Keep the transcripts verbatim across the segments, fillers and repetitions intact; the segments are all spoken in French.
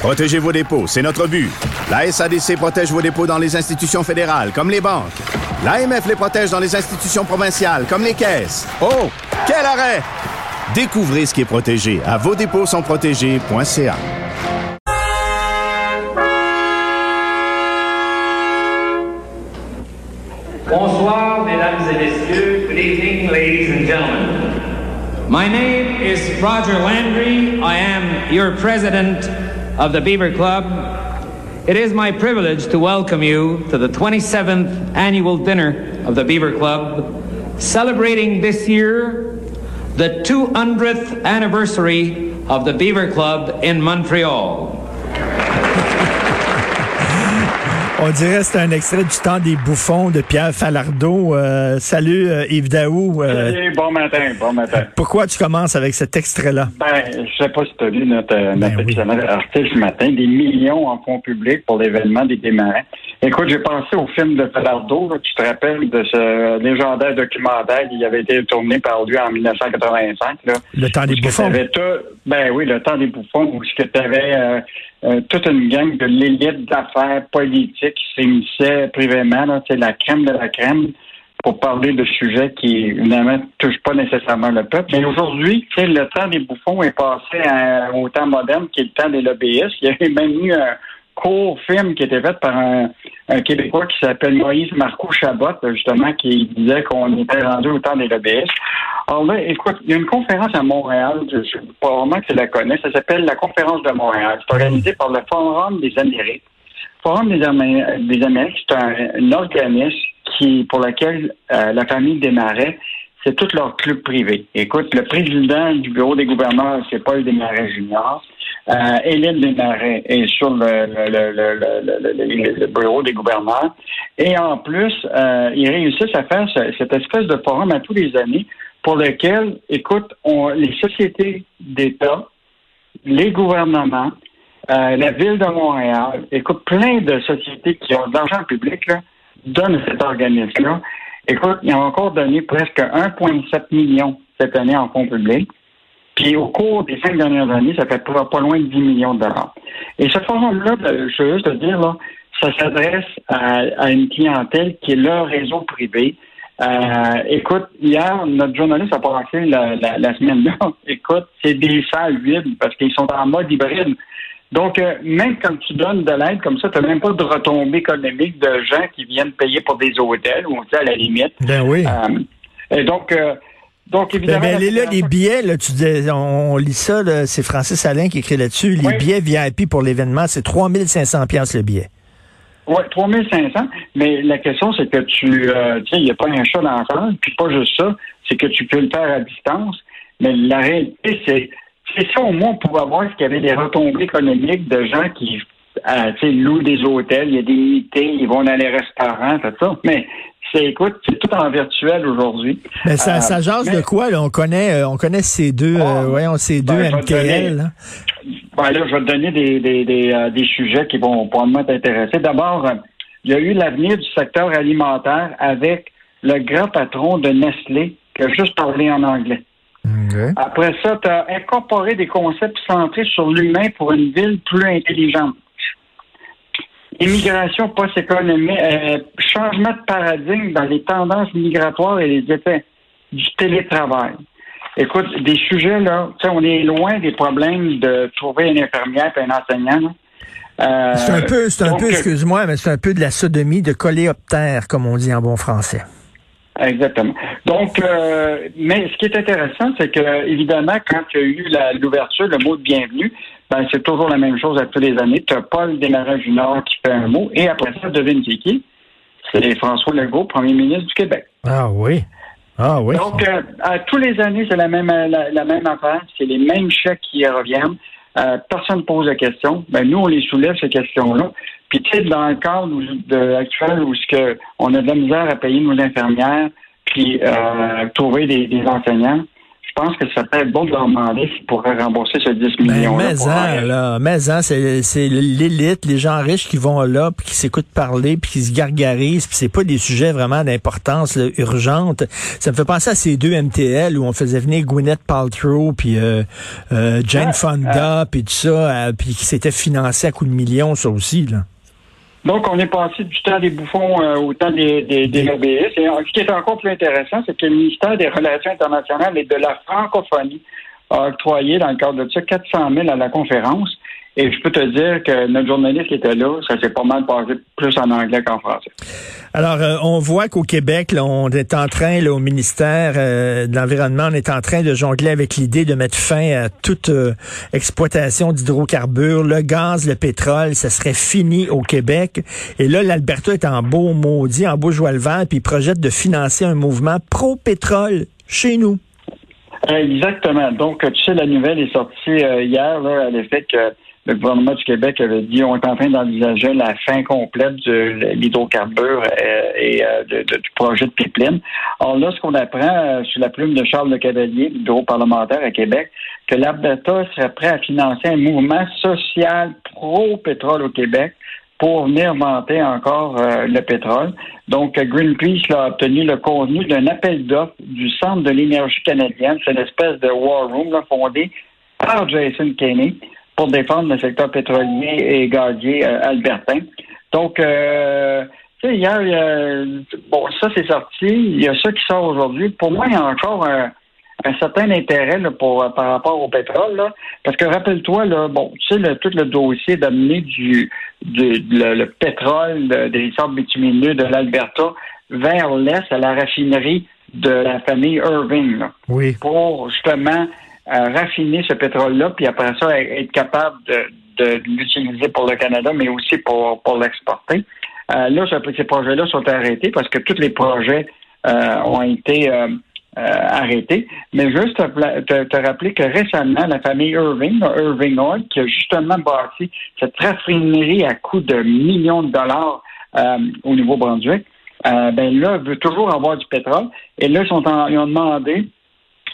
Protégez vos dépôts, c'est notre but. La S A D C protège vos dépôts dans les institutions fédérales, comme les banques. L'A M F les protège dans les institutions provinciales, comme les caisses. Oh, quel arrêt! Découvrez ce qui est protégé à vos dépôts sont protégés point c a. Bonsoir, mesdames et messieurs. Good evening, ladies and gentlemen. My name is Roger Landry. I am your president of the Beaver Club. It is my privilege to welcome you to the twenty-seventh annual dinner of the Beaver Club, celebrating this year the two hundredth anniversary of the Beaver Club in Montreal. On dirait que c'est un extrait du temps des bouffons de Pierre Falardeau. Euh, salut euh, Yves Daou. Euh, salut, bon matin, bon matin. Pourquoi tu commences avec cet extrait-là? Ben, je sais pas si tu as lu notre, euh, ben notre oui. excellent article ce matin, des millions en fonds publics pour l'événement des Desmarais. Écoute, j'ai pensé au film de Falardeau, là, tu te rappelles de ce légendaire documentaire qui avait été tourné par lui en dix-neuf cent quatre-vingt-cinq. Là, le temps des bouffons. Tout, ben oui, le temps des bouffons, où tu avais... Euh, Euh, toute une gang de l'élite d'affaires politiques qui s'émissait privément, là, c'est la crème de la crème, pour parler de sujets qui, évidemment, ne touchent pas nécessairement le peuple. Mais aujourd'hui, le temps des bouffons est passé à, au temps moderne, qui est le temps des lobbyistes. Il y avait même eu un court film qui était fait par un, un Québécois qui s'appelle Moïse Marco-Chabot, justement, qui disait qu'on était rendu au temps des lobbyistes. Alors là, écoute, il y a une conférence à Montréal, je ne sais pas vraiment que tu la connais, ça s'appelle La Conférence de Montréal. C'est organisé par le Forum des Amériques. Le Forum des, Amé- des Amériques, c'est un, un organisme qui, pour lequel euh, la famille Desmarais, c'est tout leur club privé. Écoute, le président du bureau des gouverneurs, c'est Paul Desmarais Junior. Euh, Hélène Desmarais est sur le, le, le, le, le, le bureau des gouverneurs. Et en plus, euh, ils réussissent à faire ce, cette espèce de forum à tous les années pour lequel, écoute, on, les sociétés d'État, les gouvernements, euh, la Ville de Montréal, écoute, plein de sociétés qui ont de l'argent public, là, donnent à cet organisme-là. Écoute, ils ont encore donné presque un virgule sept million cette année en fonds publics. Puis au cours des cinq dernières années, ça fait pas, pas loin de dix millions de dollars. Et ce forum-là, je veux juste te dire, là, ça s'adresse à, à une clientèle qui est leur réseau privé. Euh, écoute, hier, notre journaliste a passé la, la, la semaine-là. Écoute, c'est des salles vides parce qu'ils sont en mode hybride. Donc, euh, même quand tu donnes de l'aide comme ça, tu n'as même pas de retombées économiques de gens qui viennent payer pour des hôtels ou à la limite. Ben oui. Euh, et donc... Euh, Donc, évidemment. Ben, ben, les, là, les billets, là, tu dis, on, on lit ça, là, c'est Francis Alain qui écrit là-dessus. Les oui. billets V I P pour l'événement, c'est trois mille cinq cents dollars le billet. Oui, trois mille cinq cents dollars. Mais la question, c'est que tu, euh, tu sais, il n'y a pas un chat dans la salle. Puis pas juste ça, c'est que tu peux le faire à distance. Mais la réalité, c'est, c'est ça au moins on pouvait voir qu'il y avait des retombées économiques de gens qui, euh, tu sais, louent des hôtels, il y a des unités, ils vont dans les restaurants, tout ça. Mais c'est, écoute, c'est tout en virtuel aujourd'hui. Mais ça, euh, ça jase mais... de quoi, là? On connaît, euh, on connaît ces deux, oh, euh, voyons, ces deux ben, M T L. Là. Ben là, je vais te donner des, des, des, euh, des sujets qui vont probablement t'intéresser. D'abord, euh, il y a eu l'avenir du secteur alimentaire avec le grand patron de Nestlé qui a juste parlé en anglais. Okay. Après ça, tu as incorporé des concepts centrés sur l'humain pour une ville plus intelligente. Immigration post-économie, euh, changement de paradigme dans les tendances migratoires et les effets du télétravail. Écoute, des sujets, là, tu sais, on est loin des problèmes de trouver une infirmière et un enseignant, là. Euh, c'est un peu, c'est un donc, peu, excuse-moi, mais c'est un peu de la sodomie de coléoptère, comme on dit en bon français. Exactement. Donc, euh, mais ce qui est intéressant, c'est que, évidemment, quand il y a eu la, l'ouverture, le mot de bienvenue, ben, c'est toujours la même chose à tous les années. Tu as Paul Desmarais Junior qui fait un mot, et après ça, devine c'est qui? C'est François Legault, premier ministre du Québec. Ah oui. Ah oui. Donc, euh, à tous les années, c'est la même la, la même affaire, c'est les mêmes chèques qui reviennent. Euh, personne ne pose la question. Ben, nous, on les soulève, ces questions-là. Puis, tu sais, dans le cadre de, actuel où que on a de la misère à payer nos infirmières puis euh, trouver des, des enseignants, je pense que ça peut être bon de leur demander s'ils pourraient rembourser ce dix millions. Ben, mais en, là, mais en, c'est, c'est l'élite, les gens riches qui vont là, puis qui s'écoutent parler, puis qui se gargarisent, puis c'est pas des sujets vraiment d'importance là, urgente. Ça me fait penser à ces deux M T L où on faisait venir Gwyneth Paltrow, puis euh, euh, Jane ouais, Fonda, euh, puis tout ça, euh, puis qui s'était financé à coups de millions, ça aussi, là. Donc, on est passé du temps des bouffons euh, au temps des, des, des lobbyistes. Et ce qui est encore plus intéressant, c'est que le ministère des Relations internationales et de la francophonie a octroyé, dans le cadre de ça, quatre cent mille à la conférence. Et je peux te dire que notre journaliste qui était là, ça s'est pas mal passé plus en anglais qu'en français. Alors, euh, on voit qu'au Québec, là, on est en train, là, au ministère euh, de l'Environnement, on est en train de jongler avec l'idée de mettre fin à toute euh, exploitation d'hydrocarbures, le gaz, le pétrole, ça serait fini au Québec. Et là, l'Alberta est en beau maudit, en beau joie le vert, puis il projette de financer un mouvement pro-pétrole chez nous. Exactement. Donc, tu sais, la nouvelle est sortie euh, hier, là, à l'effet que le gouvernement du Québec avait dit on est en train d'envisager la fin complète de l'hydrocarbure et, et de, de, du projet de pipeline. Alors là, ce qu'on apprend sous la plume de Charles Le Cavalier, du bureau parlementaire à Québec, que l'Alberta serait prêt à financer un mouvement social pro-pétrole au Québec pour venir vanter encore euh, le pétrole. Donc, Greenpeace là, a obtenu le contenu d'un appel d'offres du Centre de l'énergie canadienne. C'est une espèce de war room là, fondée par Jason Kenney pour défendre le secteur pétrolier et gazier euh, albertain. Donc, euh, tu sais, hier, euh, bon, ça c'est sorti. Il y a ça qui sort aujourd'hui. Pour moi, il y a encore un, un certain intérêt là, pour par rapport au pétrole, là, parce que rappelle-toi, là, bon, tu sais, le, tout le dossier d'amener du, du le, le pétrole de, des sables bitumineux de l'Alberta vers l'est à la raffinerie de la famille Irving, là, oui, pour justement à raffiner ce pétrole-là, puis après ça, être capable de, de, de l'utiliser pour le Canada, mais aussi pour, pour l'exporter. Euh, là, ces projets-là sont arrêtés parce que tous les projets euh, ont été euh, euh, arrêtés. Mais juste te, te, te rappeler que récemment, la famille Irving, Irving Oil, qui a justement bâti cette raffinerie à coût de millions de dollars euh, au Nouveau-Brunswick, euh, ben là, veut toujours avoir du pétrole. Et là, ils, sont en, ils ont demandé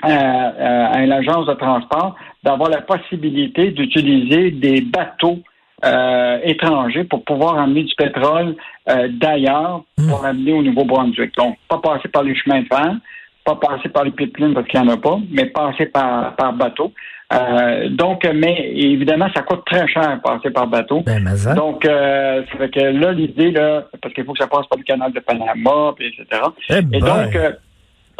À, à, à l'agence de transport d'avoir la possibilité d'utiliser des bateaux euh, étrangers pour pouvoir amener du pétrole euh, d'ailleurs pour l'amener au Nouveau-Brunswick. Donc, pas passer par les chemins de fer, pas passer par les pipelines parce qu'il n'y en a pas, mais passer par, par bateau. Euh, donc, mais évidemment, ça coûte très cher passer par bateau. Ben, mais ça. Donc, euh, ça fait que là, l'idée, là, parce qu'il faut que ça passe par le canal de Panama, puis, et cetera. Hey et boy. donc... Euh,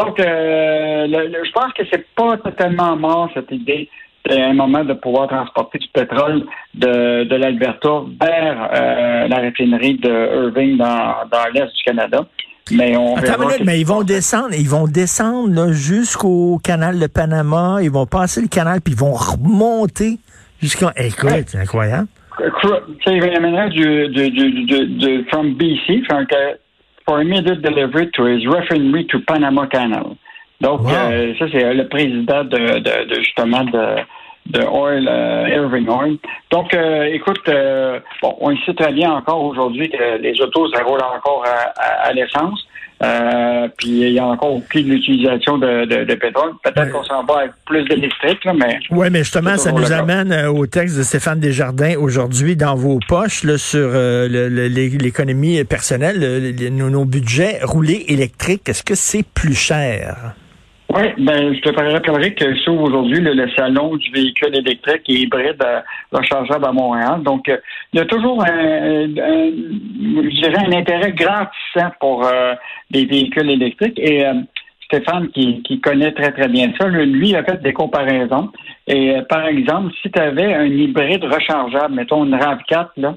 Donc, euh, le, le, je pense que c'est pas totalement mort, cette idée, à un moment, de pouvoir transporter du pétrole de, de l'Alberta vers euh, la raffinerie de Irving dans, dans l'est du Canada. Mais on Attends minute, mais ils vont descendre, ils vont descendre là, jusqu'au canal de Panama, ils vont passer le canal, puis ils vont remonter jusqu'à... Écoute, ouais. C'est incroyable. C'est vraiment du, du, du, du, du from B C, from for immediate delivery to his refinery to Panama Canal. Donc, wow. euh, ça, c'est euh, le président de, de, de justement de, de Oil, euh, Irving Oil. Donc, euh, écoute, euh, bon, on sait très bien encore aujourd'hui que les autos, ça roule encore à, à, à l'essence. Euh, puis il y a encore aucune utilisation de, de, de pétrole. Peut-être ouais. qu'on s'en va avec plus d'électrique, là, mais... Oui, mais justement, ça nous amène euh, au texte de Stéphane Desjardins aujourd'hui, dans vos poches, là, sur euh, le, le, l'économie personnelle, le, le, nos, nos budgets roulés électriques. Est-ce que c'est plus cher? Oui, ben, je te rappellerai que s'ouvre aujourd'hui le, le salon du véhicule électrique et hybride à, rechargeable à Montréal. Donc, il euh, y a toujours un, un, je dirais un intérêt grandissant pour euh, des véhicules électriques. Et euh, Stéphane, qui, qui connaît très, très bien ça, lui, a fait des comparaisons. Et euh, par exemple, si tu avais un hybride rechargeable, mettons une R A V quatre, là,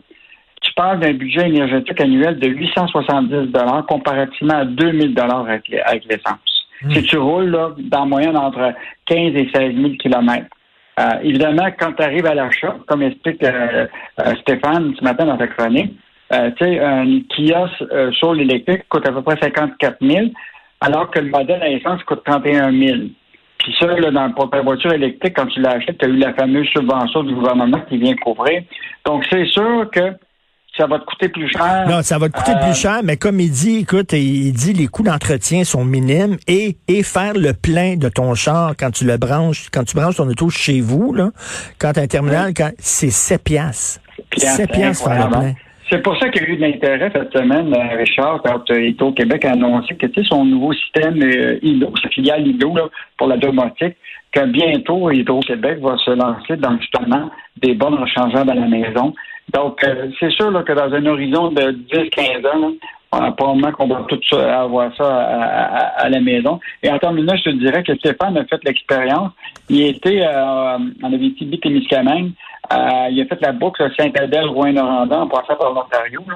tu parles d'un budget énergétique annuel de huit cent soixante-dix dollars comparativement à deux mille dollars avec, avec l'essence. Si tu roules là, dans la moyenne entre quinze et seize mille kilomètres. Euh, évidemment, quand tu arrives à l'achat, comme explique euh, euh, Stéphane ce matin dans sa chronique, euh, tu sais, une Kia euh, Soul électrique coûte à peu près cinquante-quatre mille, alors que le modèle à essence coûte trente et un mille. Puis ça, là, dans, pour ta voiture électrique, quand tu l'as achetée, tu as eu la fameuse subvention du gouvernement qui vient couvrir. Donc, c'est sûr que ça va te coûter plus cher. Non, ça va te coûter euh... plus cher, mais comme il dit, écoute, il dit les coûts d'entretien sont minimes et, et faire le plein de ton char quand tu le branches, quand tu branches ton auto chez vous, là, quand tu as un terminal, oui. quand, c'est sept piastres. sept piastres faire le plein. C'est pour ça qu'il y a eu de l'intérêt cette semaine, Richard, quand Hydro-Québec a annoncé que tu sais, son nouveau système euh, Ido, sa filiale Ido là, pour la domotique, que bientôt Hydro-Québec va se lancer dans justement des bornes rechangeables à la maison. Donc, euh, c'est sûr là, que dans un horizon de dix à quinze ans, là, probablement qu'on va tout ça, avoir ça à, à, à la maison. Et en terminant, je te dirais que Stéphane a fait l'expérience. Il était euh, en Abitibi-Témiscamingue. Euh, il a fait la boucle Saint-Adèle, Rouyn-Noranda, en passant par l'Ontario. Là.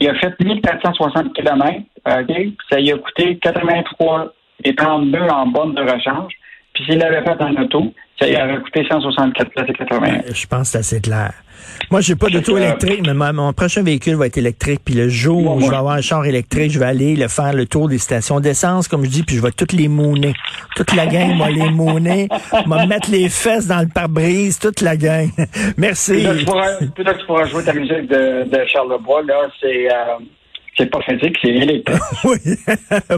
Il a fait mille quatre cent soixante kilomètres. Okay? Ça lui a coûté quatre-vingt-trois et trente-deux en borne de rechange. Puis s'il l'avait fait en auto, ça lui aurait coûté cent soixante-quatre et quatre-vingts. Je pense que c'est assez clair. Moi, j'ai pas d'auto électrique, mais ma, mon prochain véhicule va être électrique. Puis le jour bon, où moi. je vais avoir un char électrique, je vais aller le faire le tour des stations d'essence, comme je dis, puis je vais toutes les mouner. Toute la gang m'a les mouner. M'a mettre les fesses dans le pare-brise, toute la gang. Merci. Puis là, tu pourras, puis là, tu pourras jouer ta musique de, de Charlebois. Là, c'est... Euh... C'est pas physique, c'est électrique. Oui,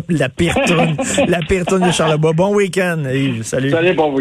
la pire tourne, la pire tourne de Charlebois. Bon week-end, Yves. Salut. Salut, bon week-end.